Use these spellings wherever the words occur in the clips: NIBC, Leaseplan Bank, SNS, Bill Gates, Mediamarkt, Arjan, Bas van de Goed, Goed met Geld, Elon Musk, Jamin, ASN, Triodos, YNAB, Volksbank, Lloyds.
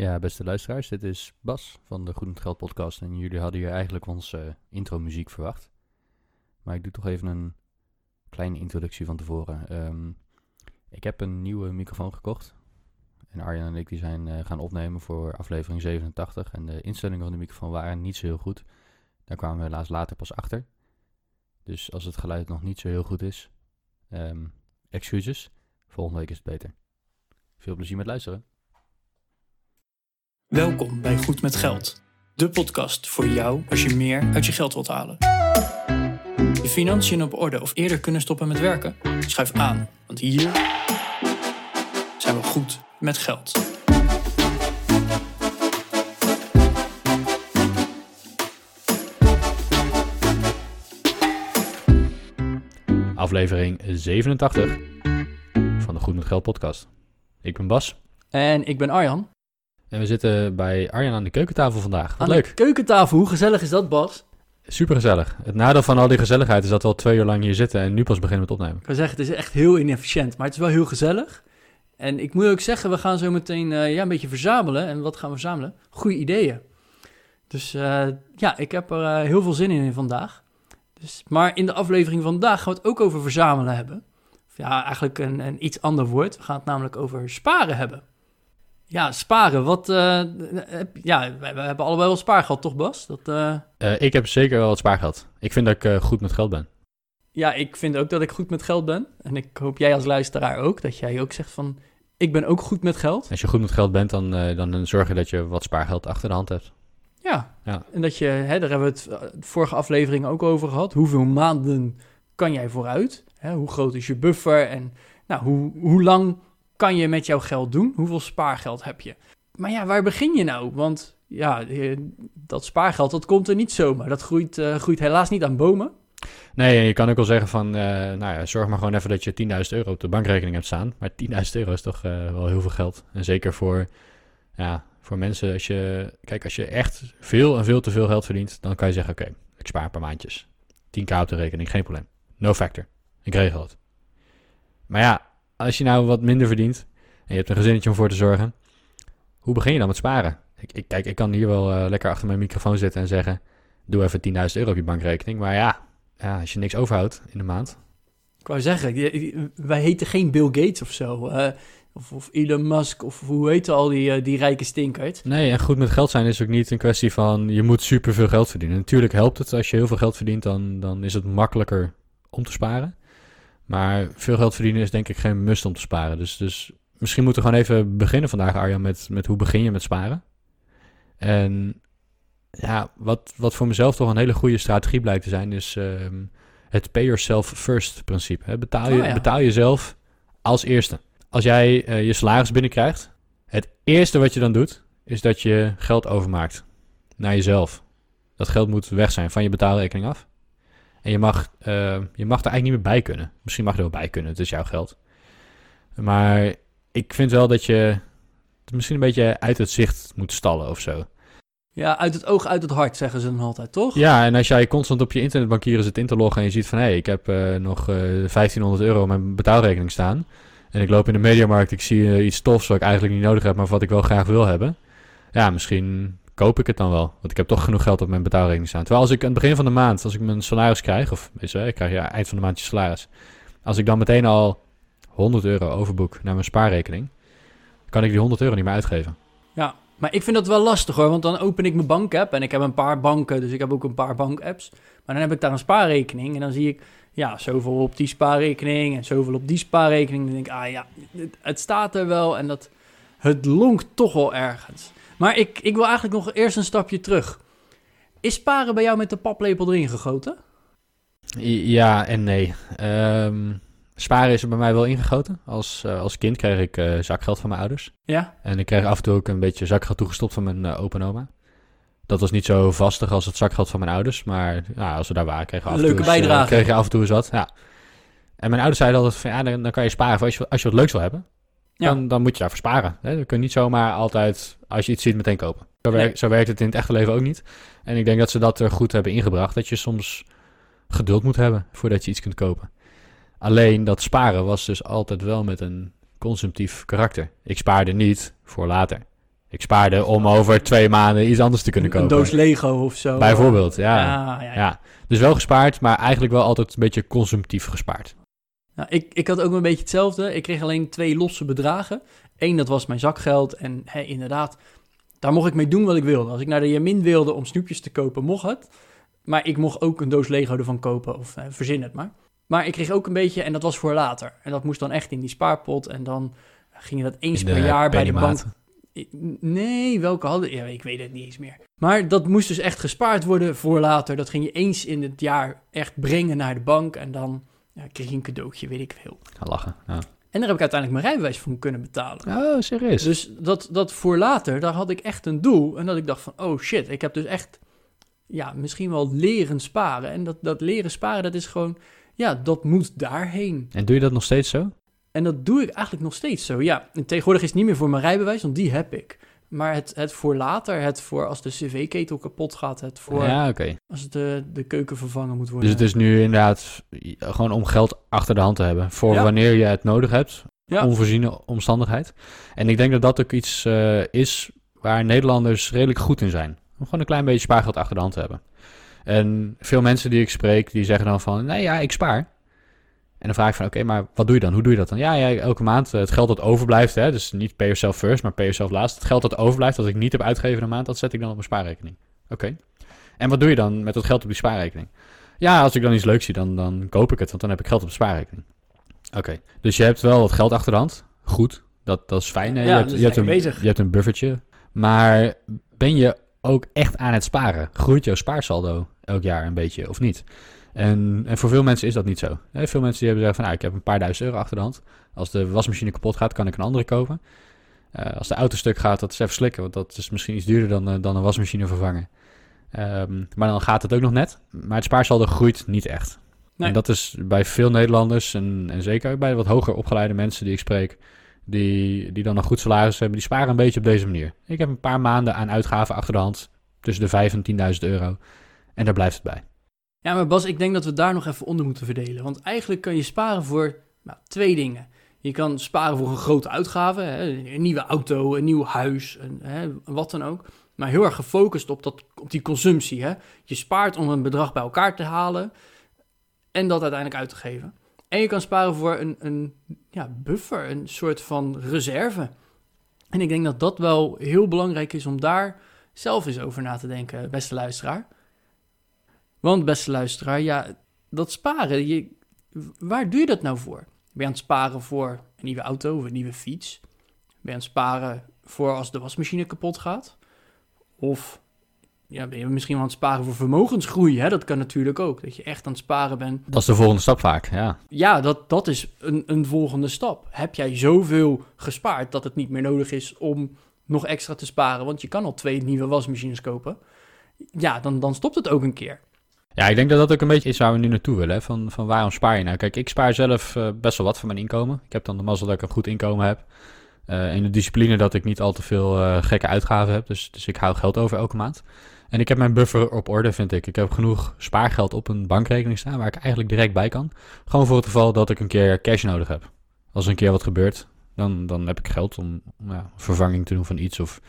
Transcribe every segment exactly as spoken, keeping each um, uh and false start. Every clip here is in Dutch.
Ja, beste luisteraars, dit is Bas van de Goed met Geld podcast en jullie hadden hier eigenlijk onze intro muziek verwacht. Maar ik doe toch even een kleine introductie van tevoren. Um, ik heb een nieuwe microfoon gekocht en Arjan en ik die zijn uh, gaan opnemen voor aflevering zevenentachtig en de instellingen van de microfoon waren niet zo heel goed. Daar kwamen we helaas later pas achter. Dus als het geluid nog niet zo heel goed is, um, excuses, volgende week is het beter. Veel plezier met luisteren. Welkom bij Goed met Geld, de podcast voor jou als je meer uit je geld wilt halen. Je financiën op orde of eerder kunnen stoppen met werken? Schuif aan, want hier zijn we goed met geld. Aflevering zevenentachtig van de Goed met Geld podcast. Ik ben Bas. En ik ben Arjan. En we zitten bij Arjan aan de keukentafel vandaag. Wat aan leuk. De keukentafel, hoe gezellig is dat, Bas? Supergezellig. Het nadeel van al die gezelligheid is dat we al twee uur lang hier zitten en nu pas beginnen met opnemen. Ik wil zeggen, het is echt heel inefficiënt, maar het is wel heel gezellig. En ik moet ook zeggen, we gaan zo meteen uh, ja, een beetje verzamelen. En wat gaan we verzamelen? Goede ideeën. Dus uh, ja, ik heb er uh, heel veel zin in vandaag. Dus, maar in de aflevering vandaag gaan we het ook over verzamelen hebben. Of ja, eigenlijk een, een iets ander woord. We gaan het namelijk over sparen hebben. Ja, sparen. Wat, uh, ja, we hebben allebei wel spaargeld, toch Bas? Dat, uh... Uh, ik heb zeker wel wat spaargeld. Ik vind dat ik uh, goed met geld ben. Ja, ik vind ook dat ik goed met geld ben. En ik hoop jij als luisteraar ook, dat jij ook zegt van, ik ben ook goed met geld. Als je goed met geld bent, dan, uh, dan zorg je dat je wat spaargeld achter de hand hebt. Ja, ja. En dat je, hè, daar hebben we het de vorige aflevering ook over gehad. Hoeveel maanden kan jij vooruit? Hè, hoe groot is je buffer? En nou, hoe, hoe lang kan je met jouw geld doen? Hoeveel spaargeld heb je? Maar ja, waar begin je nou? Want ja, dat spaargeld, dat komt er niet zomaar. Dat groeit, uh, groeit helaas niet aan bomen. Nee, je kan ook wel zeggen van, uh, nou ja, zorg maar gewoon even dat je tienduizend euro op de bankrekening hebt staan. Maar tienduizend euro is toch uh, wel heel veel geld. En zeker voor, ja, voor mensen, als je, kijk, als je echt veel en veel te veel geld verdient, dan kan je zeggen, oké, okay, ik spaar een paar maandjes. tien k op de rekening, geen probleem. No factor. Ik regel het. Maar ja, als je nou wat minder verdient en je hebt een gezinnetje om voor te zorgen, hoe begin je dan met sparen? Ik, ik, kijk, ik kan hier wel uh, lekker achter mijn microfoon zitten en zeggen, doe even tienduizend euro op je bankrekening. Maar ja, ja, als je niks overhoudt in de maand. Ik wou zeggen, wij heten geen Bill Gates of zo. Uh, of, of Elon Musk of hoe heten al die, uh, die rijke stinkert. Nee, en goed met geld zijn is ook niet een kwestie van je moet superveel geld verdienen. Natuurlijk helpt het als je heel veel geld verdient, dan, dan is het makkelijker om te sparen. Maar veel geld verdienen is denk ik geen must om te sparen. Dus, dus misschien moeten we gewoon even beginnen vandaag, Arjan, met, met hoe begin je met sparen. En ja, wat, wat voor mezelf toch een hele goede strategie blijkt te zijn, is um, het pay yourself first principe. Hè? Betaal, je, oh ja. betaal jezelf als eerste. Als jij uh, je salaris binnenkrijgt, het eerste wat je dan doet, is dat je geld overmaakt naar jezelf. Dat geld moet weg zijn van je betaalrekening af. En je mag, uh, je mag er eigenlijk niet meer bij kunnen. Misschien mag je er wel bij kunnen, het is jouw geld. Maar ik vind wel dat je het misschien een beetje uit het zicht moet stallen of zo. Ja, uit het oog, uit het hart zeggen ze dan altijd, toch? Ja, en als jij constant op je internetbankieren zit in te loggen en je ziet van, hé, hey, ik heb uh, nog uh, vijftienhonderd euro op mijn betaalrekening staan. En ik loop in de Mediamarkt, ik zie uh, iets tofs wat ik eigenlijk niet nodig heb, maar wat ik wel graag wil hebben. Ja, misschien koop ik het dan wel, want ik heb toch genoeg geld op mijn betaalrekening staan. Terwijl als ik aan het begin van de maand, als ik mijn salaris krijg, of weet je, ik krijg ja, eind van de maand je salaris. Als ik dan meteen al honderd euro overboek naar mijn spaarrekening, kan ik die honderd euro niet meer uitgeven. Ja, maar ik vind dat wel lastig hoor, want dan open ik mijn bankapp en ik heb een paar banken, dus ik heb ook een paar bankapps. Maar dan heb ik daar een spaarrekening en dan zie ik, ja, zoveel op die spaarrekening en zoveel op die spaarrekening. Dan denk ik, ah ja, het staat er wel en dat, het lonkt toch wel ergens. Maar ik, ik wil eigenlijk nog eerst een stapje terug. Is sparen bij jou met de paplepel erin gegoten? Ja en nee. Um, sparen is er bij mij wel ingegoten. Als, uh, als kind kreeg ik uh, zakgeld van mijn ouders. Ja. En ik kreeg af en toe ook een beetje zakgeld toegestopt van mijn uh, opa en oma. Dat was niet zo vastig als het zakgeld van mijn ouders. Maar nou, als we daar waren, kregen we af en toe leuke eens, bijdrage. Uh, kregen af en toe eens wat. Ja. En mijn ouders zeiden altijd van, ja, dan, dan kan je sparen als je, als je wat leuks wil hebben. Ja. Dan, dan moet je daarvoor sparen. Hè? Dan kun je niet zomaar altijd, als je iets ziet, meteen kopen. Zo, werkt, nee. zo werkt het in het echte leven ook niet. En ik denk dat ze dat er goed hebben ingebracht. Dat je soms geduld moet hebben voordat je iets kunt kopen. Alleen dat sparen was dus altijd wel met een consumptief karakter. Ik spaarde niet voor later. Ik spaarde om over twee maanden iets anders te kunnen kopen. Een doos Lego of zo. Bijvoorbeeld, ja. Ja, ja, ja. ja. Dus wel gespaard, maar eigenlijk wel altijd een beetje consumptief gespaard. Nou, ik, ik had ook een beetje hetzelfde. Ik kreeg alleen twee losse bedragen. Eén, dat was mijn zakgeld. En hé, inderdaad, daar mocht ik mee doen wat ik wilde. Als ik naar de Jamin wilde om snoepjes te kopen, mocht het. Maar ik mocht ook een doos Lego ervan kopen, of eh, verzin het maar. Maar ik kreeg ook een beetje, en dat was voor later. En dat moest dan echt in die spaarpot. En dan ging dat eens per jaar bij de bank. Nee, welke hadden... Ja, ik weet het niet eens meer. Maar dat moest dus echt gespaard worden voor later. Dat ging je eens in het jaar echt brengen naar de bank. En dan ja, kreeg je een cadeautje, weet ik veel. Ga lachen, ja. En daar heb ik uiteindelijk mijn rijbewijs voor kunnen betalen. Oh, serieus? Dus dat, dat voor later, daar had ik echt een doel. En dat ik dacht van, oh shit, ik heb dus echt... Ja, misschien wel leren sparen. En dat, dat leren sparen, dat is gewoon... Ja, dat moet daarheen. En doe je dat nog steeds zo? En dat doe ik eigenlijk nog steeds zo, ja. En tegenwoordig is het niet meer voor mijn rijbewijs, want die heb ik. Maar het, het voor later, het voor als de cv-ketel kapot gaat, het voor ja, okay. als de, de keuken vervangen moet worden. Dus het is nu inderdaad gewoon om geld achter de hand te hebben. Voor ja. wanneer je het nodig hebt, ja. onvoorziene omstandigheid. En ik denk dat dat ook iets uh, is waar Nederlanders redelijk goed in zijn. Om gewoon een klein beetje spaargeld achter de hand te hebben. En veel mensen die ik spreek, die zeggen dan van, nee ja, ik spaar. En dan vraag ik van, oké, okay, maar wat doe je dan? Hoe doe je dat dan? Ja, ja, elke maand het geld dat overblijft, hè, dus niet pay yourself first, maar pay yourself last. Het geld dat overblijft, dat ik niet heb uitgegeven in een maand, dat zet ik dan op mijn spaarrekening. Oké. Okay. En wat doe je dan met dat geld op die spaarrekening? Ja, als ik dan iets leuks zie, dan, dan koop ik het, want dan heb ik geld op de spaarrekening. Oké. Okay. Dus je hebt wel wat geld achter de hand. Goed, dat, dat is fijn. Hè? Je, ja, hebt, dus je, hebt een, bezig. je hebt een buffertje. Maar ben je ook echt aan het sparen? Groeit jouw spaarsaldo elk jaar een beetje, of niet? En, en voor veel mensen is dat niet zo. Heel veel mensen die hebben zeggen van, nou, ik heb een paar duizend euro achter de hand. Als de wasmachine kapot gaat, kan ik een andere kopen. Uh, als de auto stuk gaat, dat is even slikken, want dat is misschien iets duurder dan, uh, dan een wasmachine vervangen. Um, maar dan gaat het ook nog net. Maar het spaarsaldo groeit niet echt. Nee. En dat is bij veel Nederlanders en, en zeker ook bij wat hoger opgeleide mensen die ik spreek, die, die dan een goed salaris hebben, die sparen een beetje op deze manier. Ik heb een paar maanden aan uitgaven achter de hand, tussen de vijf en tienduizend euro. En daar blijft het bij. Ja, maar Bas, ik denk dat we daar nog even onder moeten verdelen. Want eigenlijk kan je sparen voor nou, twee dingen. Je kan sparen voor een grote uitgave, hè, een nieuwe auto, een nieuw huis, een, hè, wat dan ook. Maar heel erg gefocust op, dat, op die consumptie. Hè. Je spaart om een bedrag bij elkaar te halen en dat uiteindelijk uit te geven. En je kan sparen voor een, een ja, buffer, een soort van reserve. En ik denk dat dat wel heel belangrijk is om daar zelf eens over na te denken, beste luisteraar. Want beste luisteraar, ja, dat sparen, je, waar doe je dat nou voor? Ben je aan het sparen voor een nieuwe auto of een nieuwe fiets? Ben je aan het sparen voor als de wasmachine kapot gaat? Of ja, ben je misschien wel aan het sparen voor vermogensgroei? Hè? Dat kan natuurlijk ook, dat je echt aan het sparen bent. Dat is de volgende stap vaak, ja. Ja, dat, dat is een, een volgende stap. Heb jij zoveel gespaard dat het niet meer nodig is om nog extra te sparen? Want je kan al twee nieuwe wasmachines kopen. Ja, dan, dan stopt het ook een keer. Ja, ik denk dat dat ook een beetje is waar we nu naartoe willen. Hè? Van, van waarom spaar je nou? Kijk, ik spaar zelf uh, best wel wat van mijn inkomen. Ik heb dan de mazzel dat ik een goed inkomen heb. Uh, en de discipline dat ik niet al te veel uh, gekke uitgaven heb. Dus, dus ik hou geld over elke maand. En ik heb mijn buffer op orde, vind ik. Ik heb genoeg spaargeld op een bankrekening staan waar ik eigenlijk direct bij kan. Gewoon voor het geval dat ik een keer cash nodig heb. Als er een keer wat gebeurt, dan, dan heb ik geld om ja, vervanging te doen van iets of...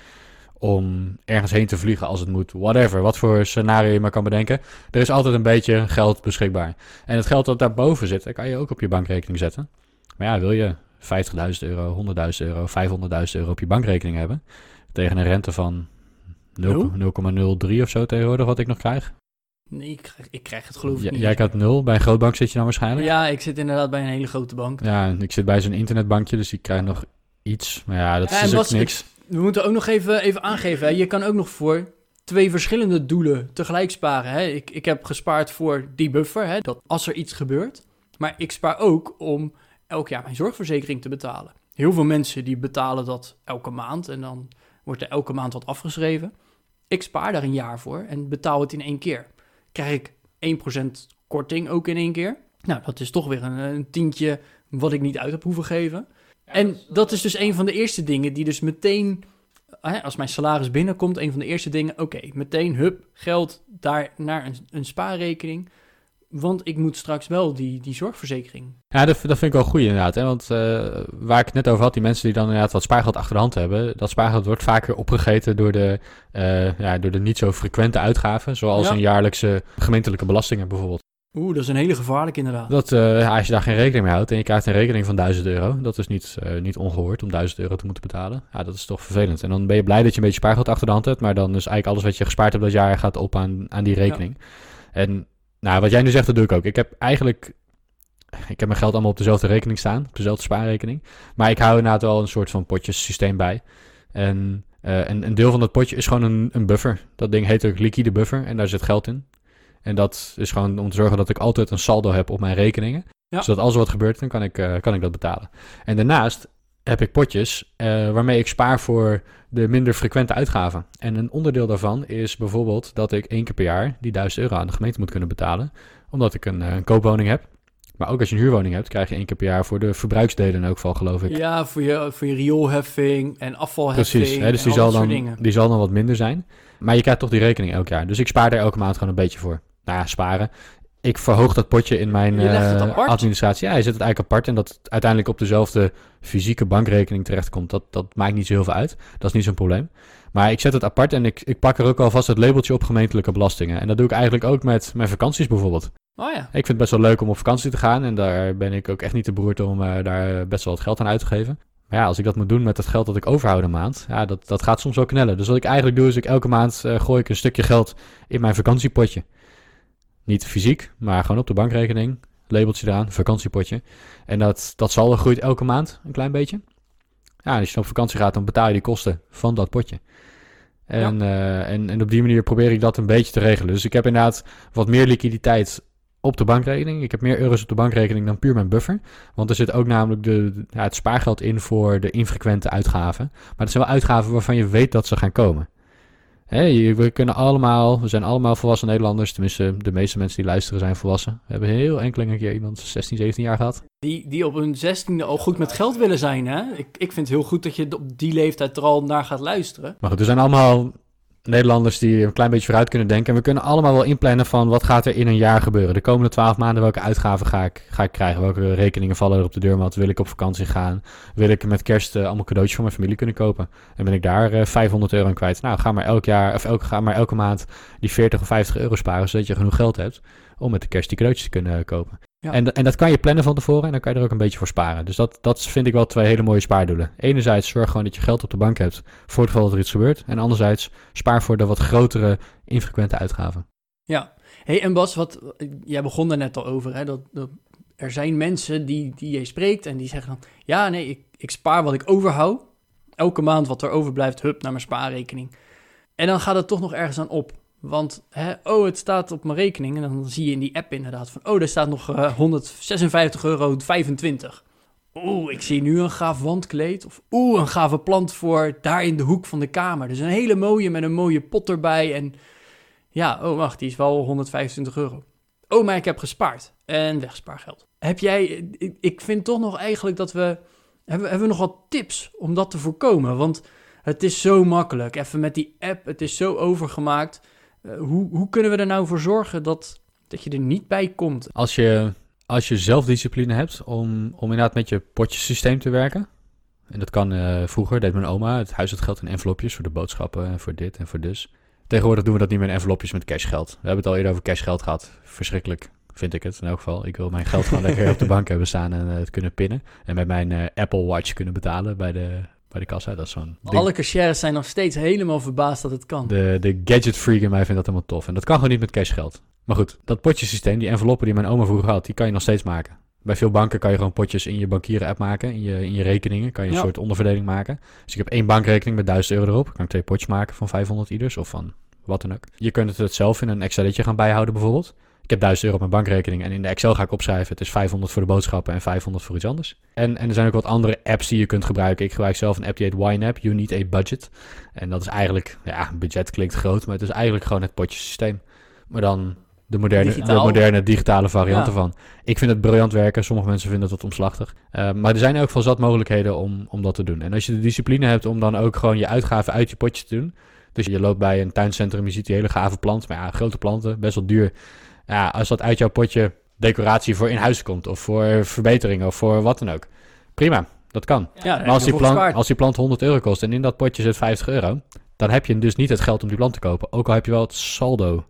om ergens heen te vliegen als het moet, whatever. Wat voor scenario je maar kan bedenken. Er is altijd een beetje geld beschikbaar. En het geld dat daarboven zit, dat kan je ook op je bankrekening zetten. Maar ja, wil je vijftigduizend euro, honderdduizend euro, vijfhonderdduizend euro op je bankrekening hebben... tegen een rente van nul komma nul drie of zo tegenwoordig, wat ik nog krijg? Nee, ik krijg, ik krijg het geloof ik ja, niet. Jij krijgt nul. Bij een grootbank zit je dan waarschijnlijk? Ja, ik zit inderdaad bij een hele grote bank. Ja, ik zit bij zo'n internetbankje, dus ik krijg nog iets. Maar ja, dat ja, is ook niks. Ik... We moeten ook nog even, even aangeven, hè. Je kan ook nog voor twee verschillende doelen tegelijk sparen. Hè. Ik, ik heb gespaard voor die buffer, hè, dat als er iets gebeurt. Maar ik spaar ook om elk jaar mijn zorgverzekering te betalen. Heel veel mensen die betalen dat elke maand en dan wordt er elke maand wat afgeschreven. Ik spaar daar een jaar voor en betaal het in één keer. Krijg ik één procent korting ook in één keer. Nou, dat is toch weer een, een tientje wat ik niet uit heb hoeven geven. En dat is dus een van de eerste dingen die dus meteen, als mijn salaris binnenkomt, een van de eerste dingen, oké, okay, meteen, hup, geld daar naar een, een spaarrekening. Want ik moet straks wel die, die zorgverzekering. Ja, dat, dat vind ik wel goed inderdaad. Hè? Want uh, waar ik het net over had, die mensen die dan inderdaad wat spaargeld achter de hand hebben. Dat spaargeld wordt vaker opgegeten door de, uh, ja, door de niet zo frequente uitgaven. Zoals ja. een jaarlijkse gemeentelijke belastingen bijvoorbeeld. Oeh, dat is een hele gevaarlijke inderdaad. Dat, uh, als je daar geen rekening mee houdt en je krijgt een rekening van duizend euro. Dat is niet, uh, niet ongehoord om duizend euro te moeten betalen. Ja, dat is toch vervelend. En dan ben je blij dat je een beetje spaargeld achter de hand hebt. Maar dan is eigenlijk alles wat je gespaard hebt dat jaar gaat op aan, aan die rekening. Ja. En... Nou, wat jij nu zegt, dat doe ik ook. Ik heb eigenlijk... Ik heb mijn geld allemaal op dezelfde rekening staan. Op dezelfde spaarrekening. Maar ik hou inderdaad wel een soort van potjesysteem bij. En uh, een, een deel van dat potje is gewoon een, een buffer. Dat ding heet ook liquide buffer. En daar zit geld in. En dat is gewoon om te zorgen dat ik altijd een saldo heb op mijn rekeningen. Ja. Zodat als er wat gebeurt, dan kan ik, uh, kan ik dat betalen. En daarnaast heb ik potjes uh, waarmee ik spaar voor de minder frequente uitgaven. En een onderdeel daarvan is bijvoorbeeld dat ik één keer per jaar die duizend euro aan de gemeente moet kunnen betalen. Omdat ik een, een koopwoning heb. Maar ook als je een huurwoning hebt, krijg je één keer per jaar voor de verbruiksdelen in elk geval, geloof ik. Ja, voor je, voor je rioolheffing en afvalheffing. Precies, hè, dus die zal, dan, die zal dan wat minder zijn. Maar je krijgt toch die rekening elk jaar. Dus ik spaar daar elke maand gewoon een beetje voor. Nou ja, sparen. Ik verhoog dat potje in mijn uh, administratie. Ja, je zet het eigenlijk apart. En dat het uiteindelijk op dezelfde fysieke bankrekening terechtkomt, dat, dat maakt niet zo heel veel uit. Dat is niet zo'n probleem. Maar ik zet het apart en ik, ik pak er ook alvast het labeltje op gemeentelijke belastingen. En dat doe ik eigenlijk ook met mijn vakanties bijvoorbeeld. Oh ja. Ik vind het best wel leuk om op vakantie te gaan. En daar ben ik ook echt niet te beroerd om uh, daar best wel wat geld aan uit te geven. Maar ja, als ik dat moet doen met het geld dat ik overhoud een maand, ja, dat, dat gaat soms wel knellen. Dus wat ik eigenlijk doe, is ik elke maand uh, gooi ik een stukje geld in mijn vakantiepotje. Niet fysiek, maar gewoon op de bankrekening. Labeltje eraan, vakantiepotje. En dat, dat saldo groeit elke maand een klein beetje. Ja, en als je dan op vakantie gaat, dan betaal je die kosten van dat potje. En, ja. uh, en, en op die manier probeer ik dat een beetje te regelen. Dus ik heb inderdaad wat meer liquiditeit op de bankrekening. Ik heb meer euro's op de bankrekening dan puur mijn buffer. Want er zit ook namelijk de, ja, het spaargeld in voor de infrequente uitgaven. Maar dat zijn wel uitgaven waarvan je weet dat ze gaan komen. Hey, we kunnen allemaal, we zijn allemaal volwassen Nederlanders. Tenminste, de meeste mensen die luisteren zijn volwassen. We hebben heel enkeling een keer iemand zestien, zeventien jaar gehad. Die, die op hun zestiende al goed met geld willen zijn, hè? Ik, ik vind het heel goed dat je op die leeftijd er al naar gaat luisteren. Maar goed, er zijn allemaal Nederlanders die een klein beetje vooruit kunnen denken. En we kunnen allemaal wel inplannen van wat gaat er in een jaar gebeuren. De komende twaalf maanden, welke uitgaven ga ik, ga ik krijgen? Welke rekeningen vallen er op de deurmat? Wil ik op vakantie gaan? Wil ik met kerst uh, allemaal cadeautjes voor mijn familie kunnen kopen? En ben ik daar uh, vijfhonderd euro aan kwijt? Nou, ga maar, elk jaar, of elk, ga maar elke maand die veertig of vijftig euro sparen, zodat je genoeg geld hebt om met de kerst die cadeautjes te kunnen kopen. Ja. En, en dat kan je plannen van tevoren en dan kan je er ook een beetje voor sparen. Dus dat, dat vind ik wel twee hele mooie spaardoelen. Enerzijds zorg gewoon dat je geld op de bank hebt voor het geval dat er iets gebeurt. En anderzijds spaar voor de wat grotere infrequente uitgaven. Ja, hey, en Bas, wat, jij begon daar net al over. Hè? Dat, dat, er zijn mensen die, die je spreekt en die zeggen dan... Ja, nee, ik, ik spaar wat ik overhoud. Elke maand wat er overblijft, hup, naar mijn spaarrekening. En dan gaat het toch nog ergens aan op. Want, hè, oh, het staat op mijn rekening. En dan zie je in die app inderdaad van... Oh, daar staat nog uh, honderdzesenvijftig euro vijfentwintig. Oeh, ik zie nu een gaaf wandkleed. Of oeh, een gave plant voor daar in de hoek van de kamer. Dus een hele mooie met een mooie pot erbij. En ja, oh, wacht, die is wel honderdvijfentwintig euro. Oh, maar ik heb gespaard. En wegspaargeld. Heb jij... Ik, ik vind toch nog eigenlijk dat we... Hebben, hebben we nog wat tips om dat te voorkomen? Want het is zo makkelijk. Even met die app, het is zo overgemaakt... Uh, hoe, hoe kunnen we er nou voor zorgen dat, dat je er niet bij komt? Als je, als je zelfdiscipline hebt om, om inderdaad met je potjesysteem te werken. En dat kan uh, vroeger, deed mijn oma het huishoudgeld in envelopjes voor de boodschappen en voor dit en voor dus. Tegenwoordig doen we dat niet meer in envelopjes met cashgeld. We hebben het al eerder over cashgeld gehad. Verschrikkelijk vind ik het in elk geval. Ik wil mijn geld gewoon lekker op de bank hebben staan en uh, het kunnen pinnen. En met mijn uh, Apple Watch kunnen betalen bij de... Bij de kassa, dat is zo'n ding. Alle cashiers zijn nog steeds helemaal verbaasd dat het kan. De, de gadget freak in mij vindt dat helemaal tof. En dat kan gewoon niet met cashgeld. Maar goed, dat potjesysteem, die enveloppen die mijn oma vroeger had, die kan je nog steeds maken. Bij veel banken kan je gewoon potjes in je bankieren-app maken. In je, in je rekeningen kan je een ja. soort onderverdeling maken. Dus ik heb één bankrekening met duizend euro erop. Kan ik twee potjes maken van vijfhonderd ieders of van wat dan ook. Je kunt het zelf in een Exceletje gaan bijhouden bijvoorbeeld. Ik heb duizend euro op mijn bankrekening en in de Excel ga ik opschrijven. Het is vijfhonderd voor de boodschappen en vijfhonderd voor iets anders. En, en er zijn ook wat andere apps die je kunt gebruiken. Ik gebruik zelf een app die heet Y N A B, You Need a Budget. En dat is eigenlijk, ja, budget klinkt groot, maar het is eigenlijk gewoon het potjesysteem. Maar dan de moderne, de moderne digitale varianten ja. van. Ik vind het briljant werken, sommige mensen vinden het wat omslachtig. Uh, maar er zijn ook wel zat mogelijkheden om, om dat te doen. En als je de discipline hebt om dan ook gewoon je uitgaven uit je potje te doen. Dus je loopt bij een tuincentrum, je ziet die hele gave plant. Maar ja, grote planten, best wel duur. ja, als dat uit jouw potje decoratie voor in huis komt of voor verbeteringen of voor wat dan ook, prima, dat kan. Ja, maar als die, plant, als die plant honderd euro kost en in dat potje zit vijftig euro, dan heb je dus niet het geld om die plant te kopen. Ook al heb je wel het saldo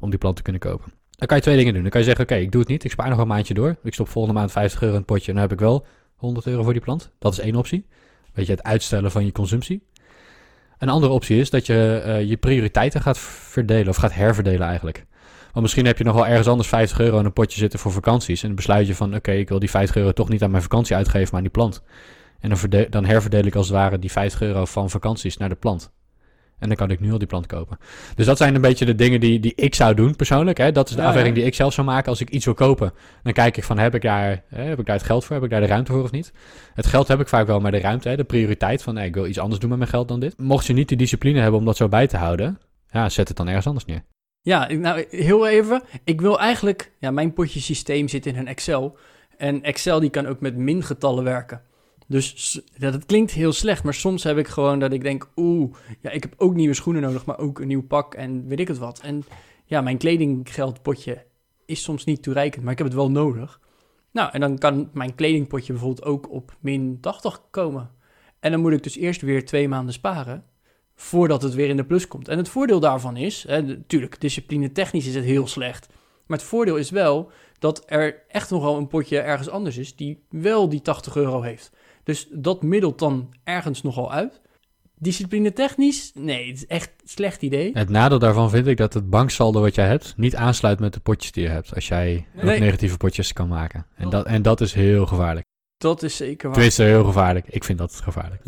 om die plant te kunnen kopen. Dan kan je twee dingen doen. Dan kan je zeggen, oké, okay, ik doe het niet, ik spaar nog een maandje door. Ik stop volgende maand vijftig euro in het potje en dan heb ik wel honderd euro voor die plant. Dat is één optie. Weet je, het uitstellen van je consumptie. Een andere optie is dat je uh, je prioriteiten gaat verdelen of gaat herverdelen eigenlijk. Want misschien heb je nog wel ergens anders vijftig euro in een potje zitten voor vakanties. En dan besluit je van, oké, okay, ik wil die vijftig euro toch niet aan mijn vakantie uitgeven, maar aan die plant. En dan, verde- dan herverdeel ik als het ware die vijftig euro van vakanties naar de plant. En dan kan ik nu al die plant kopen. Dus dat zijn een beetje de dingen die, die ik zou doen persoonlijk. Hè? Dat is de ja, afweging ja. die ik zelf zou maken als ik iets wil kopen. Dan kijk ik van, heb ik, daar, hè, heb ik daar het geld voor? Heb ik daar de ruimte voor of niet? Het geld heb ik vaak wel, maar de ruimte, hè, de prioriteit van... Hey, ik wil iets anders doen met mijn geld dan dit. Mocht je niet de discipline hebben om dat zo bij te houden... ja, zet het dan ergens anders neer. Ja, nou, heel even. Ik wil eigenlijk... Ja, mijn potje systeem zit in een Excel. En Excel die kan ook met mingetallen werken. Dus dat klinkt heel slecht, maar soms heb ik gewoon dat ik denk... oeh, ja, ik heb ook nieuwe schoenen nodig, maar ook een nieuw pak en weet ik het wat. En ja, mijn kledinggeldpotje is soms niet toereikend, maar ik heb het wel nodig. Nou, en dan kan mijn kledingpotje bijvoorbeeld ook op min tachtig komen. En dan moet ik dus eerst weer twee maanden sparen voordat het weer in de plus komt. En het voordeel daarvan is, hè, natuurlijk, discipline technisch is het heel slecht... maar het voordeel is wel dat er echt nogal een potje ergens anders is... die wel die tachtig euro heeft... Dus dat middelt dan ergens nogal uit. Discipline technisch? Nee, het is echt een slecht idee. Het nadeel daarvan vind ik dat het banksaldo wat jij hebt... niet aansluit met de potjes die je hebt... als jij nee. ook negatieve potjes kan maken. En, oh. dat, en dat is heel gevaarlijk. Dat is zeker waar. Tenminste, heel gevaarlijk. Ik vind dat gevaarlijk.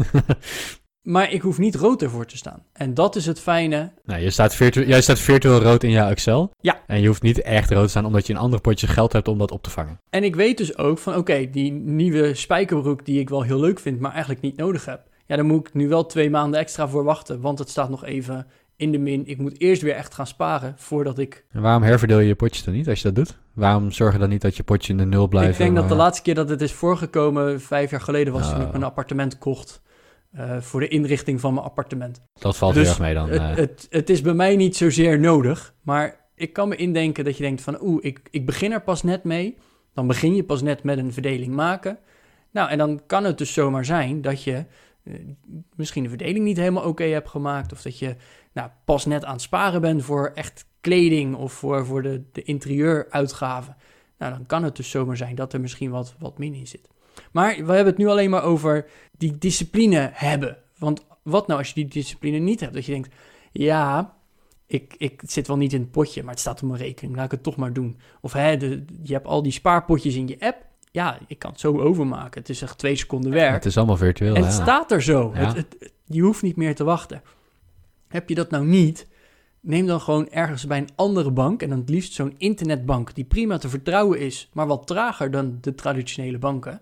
Maar ik hoef niet rood ervoor te staan. En dat is het fijne. Nou, je staat virtu- jij staat virtueel rood in jouw Excel. Ja. En je hoeft niet echt rood te staan omdat je een ander potje geld hebt om dat op te vangen. En ik weet dus ook van oké, okay, die nieuwe spijkerbroek die ik wel heel leuk vind, maar eigenlijk niet nodig heb. Ja, daar moet ik nu wel twee maanden extra voor wachten, want het staat nog even in de min. Ik moet eerst weer echt gaan sparen voordat ik... En waarom herverdeel je je potjes dan niet als je dat doet? Waarom zorg je dan niet dat je potje in de nul blijft? Ik denk en, dat de uh... laatste keer dat het is voorgekomen, vijf jaar geleden was oh. toen ik mijn appartement kocht. Uh, voor de inrichting van mijn appartement. Dat valt dus heel erg mee dan. Uh... Het, het, het is bij mij niet zozeer nodig. Maar ik kan me indenken dat je denkt van... oeh, ik, ik begin er pas net mee. Dan begin je pas net met een verdeling maken. Nou, en dan kan het dus zomaar zijn dat je... Uh, misschien de verdeling niet helemaal oké okay hebt gemaakt. Of dat je nou, pas net aan het sparen bent voor echt kleding... of voor, voor de, de interieuruitgaven. Nou, dan kan het dus zomaar zijn dat er misschien wat, wat min in zit. Maar we hebben het nu alleen maar over die discipline hebben. Want wat nou als je die discipline niet hebt? Dat je denkt, ja, ik, ik zit wel niet in het potje, maar het staat op mijn rekening. Laat ik het toch maar doen. Of hè, de, je hebt al die spaarpotjes in je app. Ja, ik kan het zo overmaken. Het is echt twee seconden werk. Het is allemaal virtueel. En het ja. staat er zo. Ja. Het, het, het, je hoeft niet meer te wachten. Heb je dat nou niet... neem dan gewoon ergens bij een andere bank... en dan het liefst zo'n internetbank... die prima te vertrouwen is... maar wat trager dan de traditionele banken...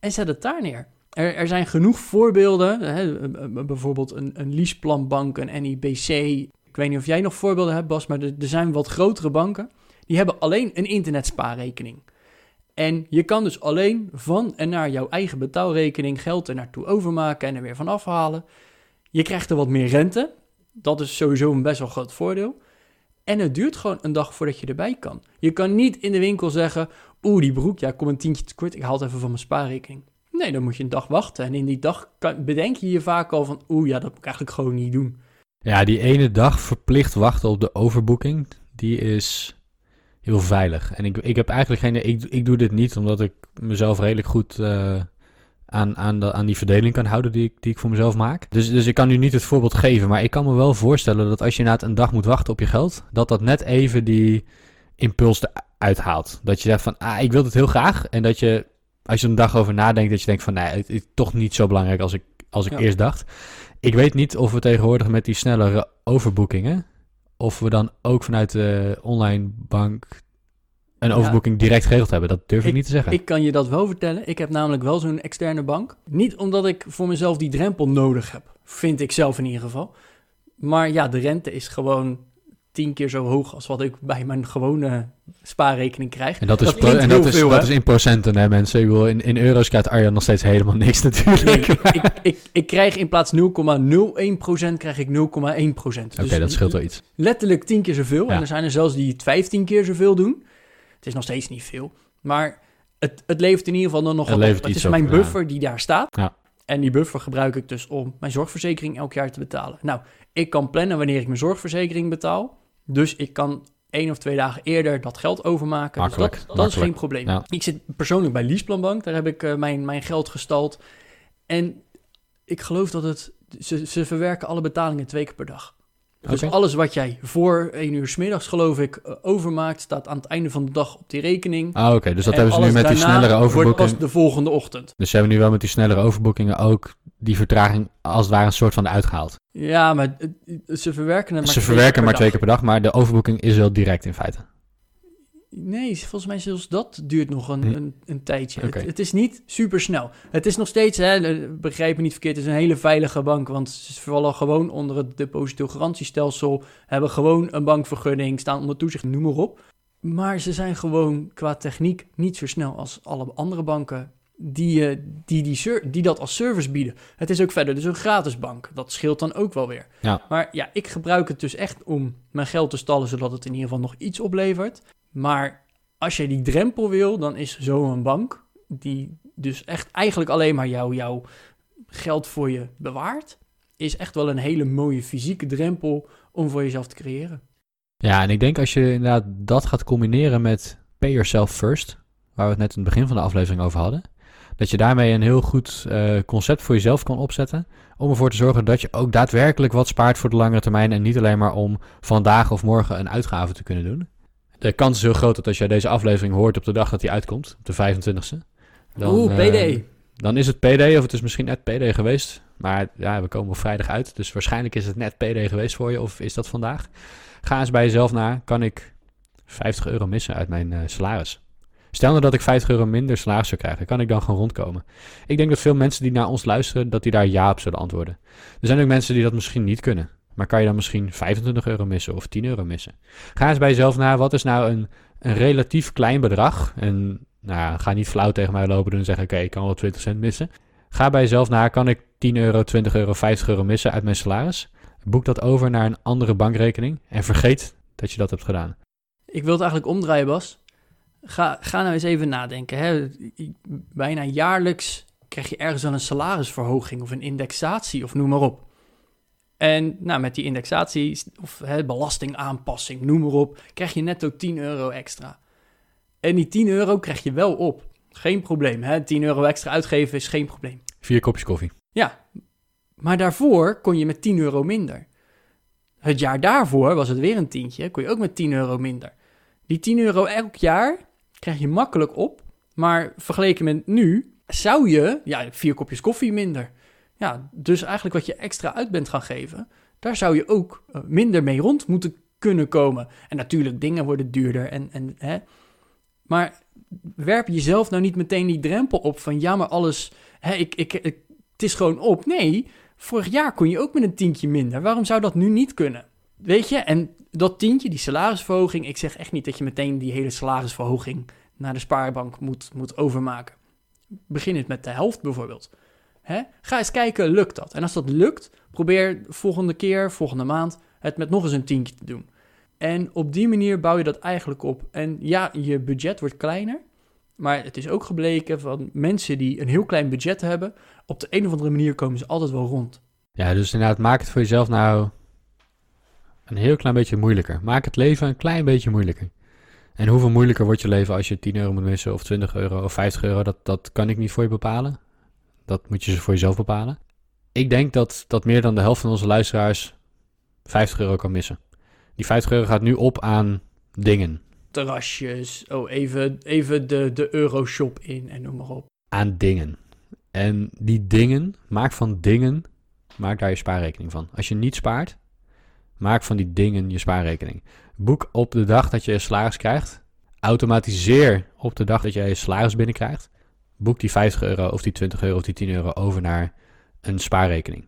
en zet het daar neer. Er, er zijn genoeg voorbeelden... Hè, bijvoorbeeld een, een Leaseplan Bank, een N I B C... ik weet niet of jij nog voorbeelden hebt, Bas... maar er, er zijn wat grotere banken... die hebben alleen een internetspaarrekening. En je kan dus alleen van en naar jouw eigen betaalrekening... geld er naartoe overmaken en er weer van afhalen. Je krijgt er wat meer rente... Dat is sowieso een best wel groot voordeel. En het duurt gewoon een dag voordat je erbij kan. Je kan niet in de winkel zeggen... oeh, die broek, ja, kom een tientje tekort. Ik haal het even van mijn spaarrekening. Nee, dan moet je een dag wachten. En in die dag kan, bedenk je je vaak al van... oeh, ja, dat moet ik eigenlijk gewoon niet doen. Ja, die ene dag verplicht wachten op de overboeking... die is heel veilig. En ik, ik heb eigenlijk geen... Ik, ik doe dit niet omdat ik mezelf redelijk goed... Uh... Aan, aan, de, aan die verdeling kan houden die ik, die ik voor mezelf maak. Dus, dus ik kan nu niet het voorbeeld geven, maar ik kan me wel voorstellen dat als je inderdaad een dag moet wachten op je geld, dat dat net even die impuls eruit haalt. Dat je zegt van, ah, ik wil het heel graag. En dat je, als je een dag over nadenkt, dat je denkt van, nee, het is toch niet zo belangrijk als ik, als ik ja. eerst dacht. Ik weet niet of we tegenwoordig met die snellere overboekingen, of we dan ook vanuit de online bank... een overboeking ja. direct geregeld hebben. Dat durf ik, ik niet te zeggen. Ik kan je dat wel vertellen. Ik heb namelijk wel zo'n externe bank. Niet omdat ik voor mezelf die drempel nodig heb. Vind ik zelf in ieder geval. Maar ja, de rente is gewoon tien keer zo hoog als wat ik bij mijn gewone spaarrekening krijg. En dat is, dat pro- en dat is, veel, dat is in procenten, hè mensen? Ik bedoel, in, in euro's krijgt Arjan nog steeds helemaal niks natuurlijk. Nee, ik, ik, ik krijg in plaats nul komma nul een procent krijg ik nul komma één procent. Oké, okay, dat scheelt wel iets. Letterlijk tien keer zoveel. Ja. En er zijn er zelfs die het vijftien keer zoveel doen. Het is nog steeds niet veel. Maar het, het levert in ieder geval dan nog het wat op. Het is mijn op, buffer ja. die daar staat. Ja. En die buffer gebruik ik dus om mijn zorgverzekering elk jaar te betalen. Nou, ik kan plannen wanneer ik mijn zorgverzekering betaal. Dus ik kan één of twee dagen eerder dat geld overmaken. Makkelijk, dus dat, dat is geen probleem. Ja. Ik zit persoonlijk bij Leaseplan Bank. Daar heb ik uh, mijn, mijn geld gestald. En ik geloof dat het... Ze, ze verwerken alle betalingen twee keer per dag. Dus okay. alles wat jij voor één uur 's middags, geloof ik, overmaakt, staat aan het einde van de dag op die rekening. Ah, oké. Okay. Dus dat en hebben ze nu met die snellere overboekingen. Wordt pas de volgende ochtend. Dus ze hebben nu wel met die snellere overboekingen ook die vertraging als het ware een soort van uitgehaald. Ja, maar ze verwerken het maar Ze verwerken maar twee keer per dag, maar de overboeking is wel direct in feite. Nee, volgens mij zelfs dat duurt nog een, een, een tijdje. Okay. Het, het is niet super snel. Het is nog steeds, hè, begrijp me niet verkeerd, het is een hele veilige bank. Want ze vallen gewoon onder het depositogarantiestelsel. Hebben gewoon een bankvergunning, staan onder toezicht, noem maar op. Maar ze zijn gewoon qua techniek niet zo snel als alle andere banken die, die, die, die, die dat als service bieden. Het is ook verder dus een gratis bank. Dat scheelt dan ook wel weer. Ja. Maar ja, ik gebruik het dus echt om mijn geld te stallen, zodat het in ieder geval nog iets oplevert. Maar als je die drempel wil, dan is zo'n bank die dus echt eigenlijk alleen maar jou, jouw geld voor je bewaart, is echt wel een hele mooie fysieke drempel om voor jezelf te creëren. Ja, en ik denk als je inderdaad dat gaat combineren met pay yourself first, waar we het net in het begin van de aflevering over hadden, dat je daarmee een heel goed uh, concept voor jezelf kan opzetten om ervoor te zorgen dat je ook daadwerkelijk wat spaart voor de langere termijn en niet alleen maar om vandaag of morgen een uitgave te kunnen doen. De kans is heel groot dat als jij deze aflevering hoort op de dag dat die uitkomt, op de vijfentwintigste. Dan, Oeh, P D. Uh, dan is het P D of het is misschien net P D geweest. Maar ja, we komen op vrijdag uit, dus waarschijnlijk is het net P D geweest voor je of is dat vandaag. Ga eens bij jezelf na, kan ik vijftig euro missen uit mijn uh, salaris? Stel nou dat ik vijftig euro minder salaris zou krijgen, kan ik dan gewoon rondkomen? Ik denk dat veel mensen die naar ons luisteren, dat die daar ja op zullen antwoorden. Er zijn ook mensen die dat misschien niet kunnen. Maar kan je dan misschien vijfentwintig euro missen of tien euro missen? Ga eens bij jezelf naar, wat is nou een, een relatief klein bedrag? En nou, ga niet flauw tegen mij lopen doen en zeggen, oké, okay, ik kan wel twintig cent missen. Ga bij jezelf naar, kan ik tien euro, twintig euro, vijftig euro missen uit mijn salaris? Boek dat over naar een andere bankrekening en vergeet dat je dat hebt gedaan. Ik wil het eigenlijk omdraaien, Bas. Ga, ga nou eens even nadenken. Hè? Bijna jaarlijks krijg je ergens wel een salarisverhoging of een indexatie of noem maar op. En nou, met die indexatie of hè, belastingaanpassing, noem maar op, krijg je netto tien euro extra. En die tien euro krijg je wel op. Geen probleem, hè? tien euro extra uitgeven is geen probleem. Vier kopjes koffie. Ja, maar daarvoor kon je met tien euro minder. Het jaar daarvoor was het weer een tientje, kon je ook met tien euro minder. Die tien euro elk jaar krijg je makkelijk op, maar vergeleken met nu zou je ja, vier kopjes koffie minder. Ja, dus eigenlijk wat je extra uit bent gaan geven, daar zou je ook minder mee rond moeten kunnen komen. En natuurlijk, dingen worden duurder. En, en, hè. Maar werp jezelf nou niet meteen die drempel op van ja, maar alles, hè, ik, ik, ik, het is gewoon op. Nee, vorig jaar kon je ook met een tientje minder. Waarom zou dat nu niet kunnen? Weet je, en dat tientje, die salarisverhoging, ik zeg echt niet dat je meteen die hele salarisverhoging naar de spaarbank moet, moet overmaken. Begin het met de helft bijvoorbeeld. He? Ga eens kijken, lukt dat? En als dat lukt, probeer volgende keer, volgende maand, het met nog eens een tientje te doen. En op die manier bouw je dat eigenlijk op. En ja, je budget wordt kleiner, maar het is ook gebleken van mensen die een heel klein budget hebben, op de een of andere manier komen ze altijd wel rond. Ja, dus inderdaad, maak het voor jezelf nou een heel klein beetje moeilijker. Maak het leven een klein beetje moeilijker. En hoeveel moeilijker wordt je leven als je tien euro moet missen, of twintig euro, of vijftig euro, dat, dat kan ik niet voor je bepalen. Dat moet je ze voor jezelf bepalen. Ik denk dat, dat meer dan de helft van onze luisteraars vijftig euro kan missen. Die vijftig euro gaat nu op aan dingen. Terrasjes, oh even, even de, de Euroshop in en noem maar op. Aan dingen. En die dingen, maak van dingen, maak daar je spaarrekening van. Als je niet spaart, maak van die dingen je spaarrekening. Boek op de dag dat je je salaris krijgt. Automatiseer op de dag dat je je salaris binnenkrijgt. Boek die vijftig euro of die twintig euro of die tien euro over naar een spaarrekening.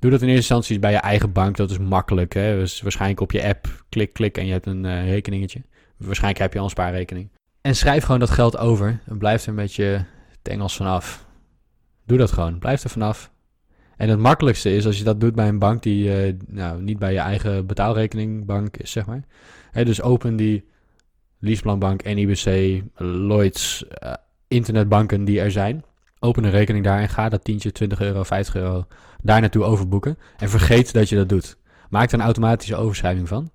Doe dat in eerste instantie bij je eigen bank. Dat is makkelijk. Hè? Dus waarschijnlijk op je app. Klik, klik en je hebt een uh, rekeningetje. Waarschijnlijk heb je al een spaarrekening. En schrijf gewoon dat geld over. En blijf er een beetje het Engels vanaf. Doe dat gewoon. Blijf er vanaf. En het makkelijkste is als je dat doet bij een bank die uh, nou, niet bij je eigen betaalrekeningbank is, zeg maar. Hè, dus open die Leaseplan Bank, N I B C, Lloyds, uh, internetbanken die er zijn. Open een rekening daar en ga dat tientje, twintig euro, vijftig euro daar naartoe overboeken. En vergeet dat je dat doet. Maak er een automatische overschrijving van.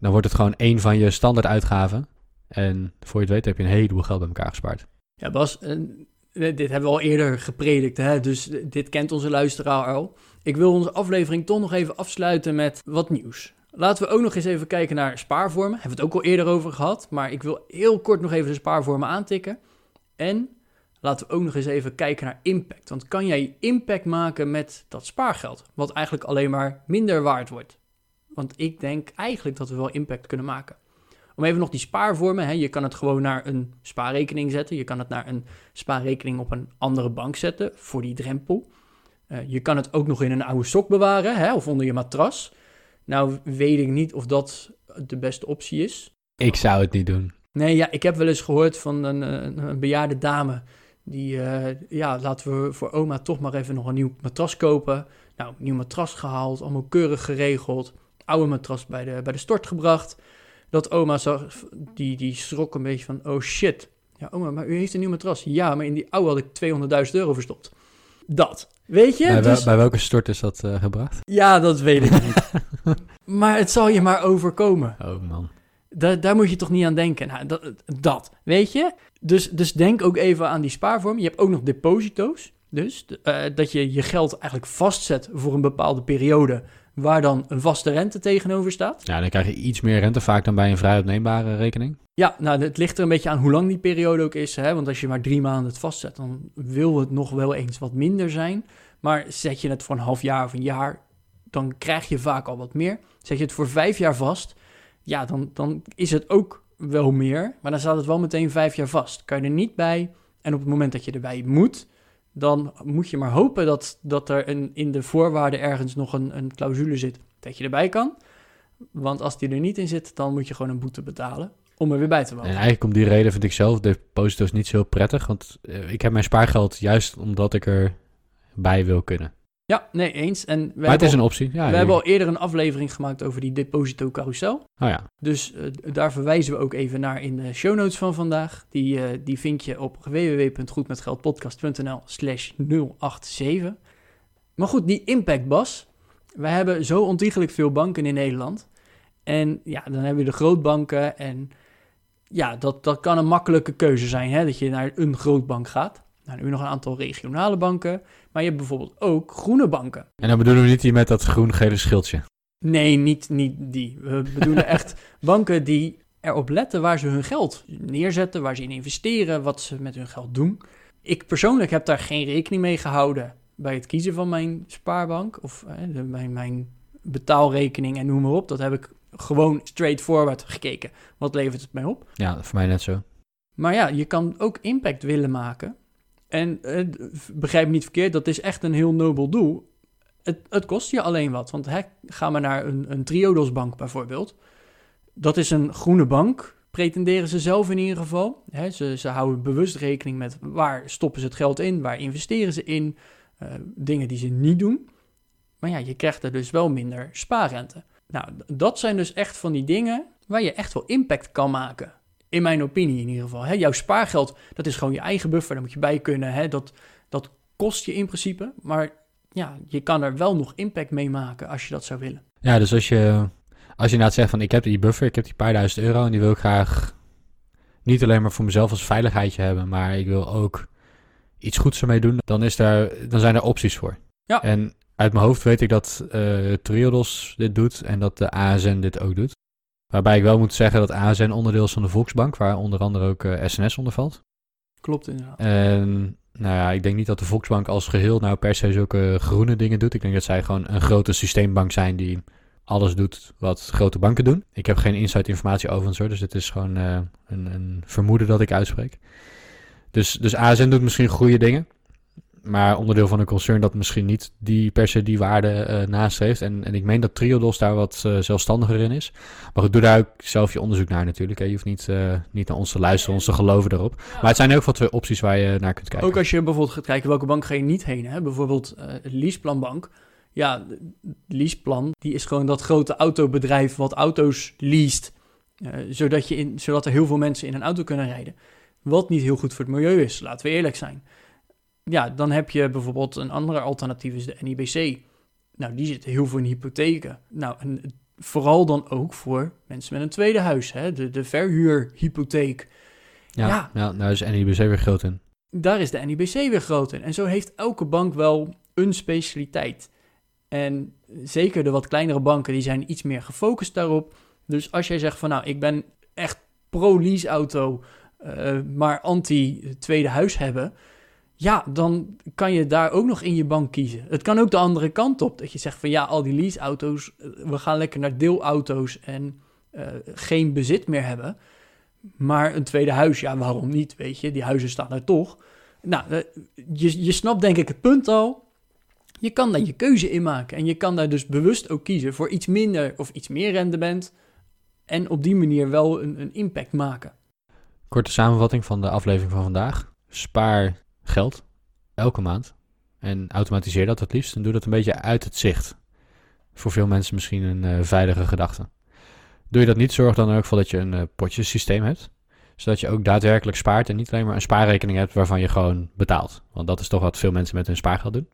Dan wordt het gewoon één van je standaard uitgaven. En voor je het weet heb je een heleboel geld bij elkaar gespaard. Ja, Bas, en dit hebben we al eerder gepredikt, hè? Dus dit kent onze luisteraar al. Ik wil onze aflevering toch nog even afsluiten met wat nieuws. Laten we ook nog eens even kijken naar spaarvormen. Hebben we het ook al eerder over gehad, maar ik wil heel kort nog even de spaarvormen aantikken. En laten we ook nog eens even kijken naar impact. Want kan jij impact maken met dat spaargeld, wat eigenlijk alleen maar minder waard wordt? Want ik denk eigenlijk dat we wel impact kunnen maken. Om even nog die spaarvormen, hè, je kan het gewoon naar een spaarrekening zetten. Je kan het naar een spaarrekening op een andere bank zetten voor die drempel. Uh, je kan het ook nog in een oude sok bewaren, hè, of onder je matras. Nou weet ik niet of dat de beste optie is. Ik zou het niet doen. Nee, ja, ik heb wel eens gehoord van een, een, een bejaarde dame. Die, uh, ja, laten we voor oma toch maar even nog een nieuw matras kopen. Nou, nieuw matras gehaald, allemaal keurig geregeld. Oude matras bij de, bij de stort gebracht. Dat oma zag, die, die schrok een beetje van, oh shit. Ja, oma, maar u heeft een nieuw matras. Ja, maar in die oude had ik tweehonderdduizend euro verstopt. Dat, weet je? Bij, dus... bij welke stort is dat uh, gebracht? Ja, dat weet ik niet. Maar het zal je maar overkomen. Oh man. Daar, daar moet je toch niet aan denken. Nou, dat, dat, weet je? Dus, dus denk ook even aan die spaarvorm. Je hebt ook nog deposito's. Dus uh, dat je je geld eigenlijk vastzet voor een bepaalde periode, waar dan een vaste rente tegenover staat. Ja, dan krijg je iets meer rente vaak dan bij een vrij opneembare rekening. Ja, nou, het ligt er een beetje aan hoe lang die periode ook is. Hè? Want als je maar drie maanden het vastzet, dan wil het nog wel eens wat minder zijn. Maar zet je het voor een half jaar of een jaar, dan krijg je vaak al wat meer. Zet je het voor vijf jaar vast, ja, dan, dan is het ook wel meer. Maar dan staat het wel meteen vijf jaar vast. Kan je er niet bij. En op het moment dat je erbij moet, dan moet je maar hopen dat, dat er een, in de voorwaarden ergens nog een, een clausule zit dat je erbij kan. Want als die er niet in zit, dan moet je gewoon een boete betalen om er weer bij te wonen. En eigenlijk om die reden vind ik zelf deposito's niet zo prettig. Want ik heb mijn spaargeld juist omdat ik erbij wil kunnen. Ja, nee, eens. En maar het is een optie. Ja, we hebben al eerder een aflevering gemaakt over die deposito carousel. Oh ja. Dus uh, daar verwijzen we ook even naar in de show notes van vandaag. Die, uh, die vind je op w w w punt goed met geld podcast punt n l slash nul acht zeven. Maar goed, die impact, Bas. We hebben zo ontiegelijk veel banken in Nederland. En ja, dan hebben we de grootbanken. En ja, dat, dat kan een makkelijke keuze zijn, hè? Dat je naar een grootbank gaat. Nou, nu hebben we nog een aantal regionale banken, maar je hebt bijvoorbeeld ook groene banken. En dan bedoelen we niet die met dat groen-gele schildje? Nee, niet, niet die. We bedoelen echt banken die erop letten waar ze hun geld neerzetten, waar ze in investeren, wat ze met hun geld doen. Ik persoonlijk heb daar geen rekening mee gehouden bij het kiezen van mijn spaarbank of eh, de, mijn, mijn betaalrekening en noem maar op. Dat heb ik gewoon straightforward gekeken. Wat levert het mij op? Ja, voor mij net zo. Maar ja, je kan ook impact willen maken. En eh, begrijp me niet verkeerd, dat is echt een heel nobel doel. Het, het kost je alleen wat. Want hè, ga maar naar een, een Triodos bank bijvoorbeeld. Dat is een groene bank, pretenderen ze zelf in ieder geval. Hè, ze, ze houden bewust rekening met waar stoppen ze het geld in, waar investeren ze in. Uh, dingen die ze niet doen. Maar ja, je krijgt er dus wel minder spaarrente. Nou, dat zijn dus echt van die dingen waar je echt wel impact kan maken. In mijn opinie in ieder geval. Hè? Jouw spaargeld, dat is gewoon je eigen buffer. Daar moet je bij kunnen. Hè? Dat, dat kost je in principe. Maar ja, je kan er wel nog impact mee maken als je dat zou willen. Ja, dus als je, als je nou zegt van ik heb die buffer, ik heb die paar duizend euro. En die wil ik graag niet alleen maar voor mezelf als veiligheidje hebben. Maar ik wil ook iets goeds ermee doen. Dan, is daar, dan zijn er opties voor. Ja. En uit mijn hoofd weet ik dat uh, Triodos dit doet. En dat de A S N dit ook doet. Waarbij ik wel moet zeggen dat A S N onderdeel is van de Volksbank, waar onder andere ook uh, S N S onder valt. Klopt inderdaad. En nou ja, ik denk niet dat de Volksbank als geheel nou per se zulke groene dingen doet. Ik denk dat zij gewoon een grote systeembank zijn die alles doet wat grote banken doen. Ik heb geen inside informatie overigens hoor, dus dit is gewoon uh, een, een vermoeden dat ik uitspreek. Dus, dus A S N doet misschien goede dingen. maar onderdeel van een concern dat misschien niet die, per se die waarde uh, nastreeft. En, en ik meen dat Triodos daar wat uh, zelfstandiger in is. Maar goed, doe daar ook zelf je onderzoek naar natuurlijk. Hè. Je hoeft niet, uh, niet naar ons te luisteren, ons te geloven erop. Maar het zijn ook wel twee opties waar je naar kunt kijken. Ook als je bijvoorbeeld gaat kijken welke bank ga je niet heen. Hè? Bijvoorbeeld uh, Leaseplan Bank. Ja, Leaseplan die is gewoon dat grote autobedrijf wat auto's leest. Uh, zodat, je in, zodat er heel veel mensen in een auto kunnen rijden. Wat niet heel goed voor het milieu is, laten we eerlijk zijn. Ja, dan heb je bijvoorbeeld een andere alternatief, is de N I B C. Nou, die zit heel veel in hypotheken. Nou, en vooral dan ook voor mensen met een tweede huis, hè? De, de verhuurhypotheek. Ja, ja. Nou, daar is de N I B C weer groot in. Daar is de N I B C weer groot in. En zo heeft elke bank wel een specialiteit. En zeker de wat kleinere banken, die zijn iets meer gefocust daarop. Dus als jij zegt van, nou, ik ben echt pro-leaseauto, uh, maar anti-tweede huis hebben... Ja, dan kan je daar ook nog in je bank kiezen. Het kan ook de andere kant op. Dat je zegt van ja, al die leaseauto's, we gaan lekker naar deelauto's en uh, geen bezit meer hebben. Maar een tweede huis, ja, waarom niet, weet je? Die huizen staan er toch. Nou, uh, je, je snapt denk ik het punt al. Je kan daar je keuze in maken. En je kan daar dus bewust ook kiezen voor iets minder of iets meer rendement. En op die manier wel een, een impact maken. Korte samenvatting van de aflevering van vandaag. Spaar geld, elke maand. En automatiseer dat het liefst en doe dat een beetje uit het zicht. Voor veel mensen misschien een uh, veilige gedachte. Doe je dat niet, zorg dan ook voor dat je een uh, potjesysteem hebt. Zodat je ook daadwerkelijk spaart en niet alleen maar een spaarrekening hebt waarvan je gewoon betaalt. Want dat is toch wat veel mensen met hun spaargeld doen.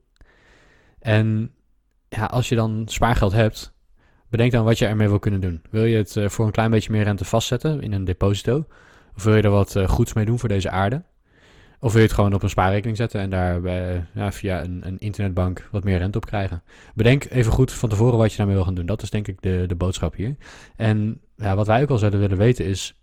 En ja, als je dan spaargeld hebt, bedenk dan wat je ermee wil kunnen doen. Wil je het uh, voor een klein beetje meer rente vastzetten in een deposito? Of wil je er wat uh, goeds mee doen voor deze aarde? Of wil je het gewoon op een spaarrekening zetten en daar bij, ja, via een, een internetbank wat meer rente op krijgen? Bedenk even goed van tevoren wat je daarmee wil gaan doen. Dat is denk ik de, de boodschap hier. En ja, wat wij ook al zouden willen weten is,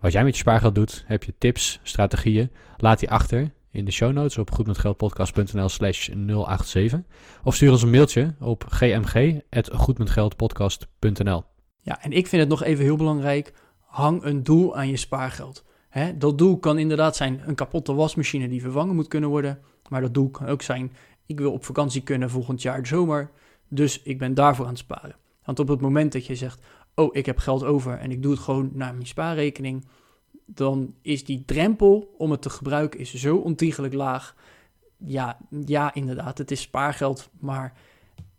wat jij met je spaargeld doet, heb je tips, strategieën, laat die achter in de show notes op goedmetgeldpodcast punt n l slash nul acht zeven. Of stuur ons een mailtje op g m g apenstaartje goedmetgeldpodcast punt n l. Ja, en ik vind het nog even heel belangrijk, hang een doel aan je spaargeld. He, dat doel kan inderdaad zijn een kapotte wasmachine die vervangen moet kunnen worden. Maar dat doel kan ook zijn, ik wil op vakantie kunnen volgend jaar de zomer. Dus ik ben daarvoor aan het sparen. Want op het moment dat je zegt, oh, ik heb geld over en ik doe het gewoon naar mijn spaarrekening. Dan is die drempel om het te gebruiken is zo ontiegelijk laag. Ja, ja, inderdaad, het is spaargeld, maar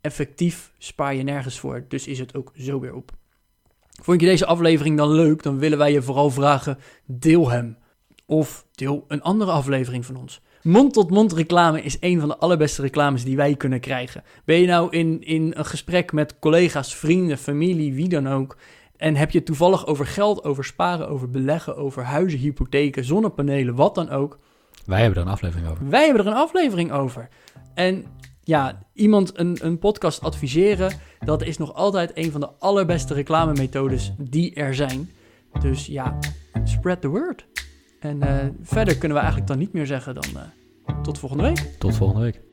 effectief spaar je nergens voor. Dus is het ook zo weer op. Vond je deze aflevering dan leuk, dan willen wij je vooral vragen, deel hem. Of deel een andere aflevering van ons. Mond-tot-mond reclame is een van de allerbeste reclames die wij kunnen krijgen. Ben je nou in, in een gesprek met collega's, vrienden, familie, wie dan ook... en heb je toevallig over geld, over sparen, over beleggen, over huizen, hypotheken, zonnepanelen, wat dan ook... Wij hebben er een aflevering over. Wij hebben er een aflevering over. En... ja, iemand een, een podcast adviseren, dat is nog altijd een van de allerbeste reclamemethodes die er zijn. Dus ja, spread the word. En uh, verder kunnen we eigenlijk dan niet meer zeggen dan uh, tot volgende week. Tot volgende week.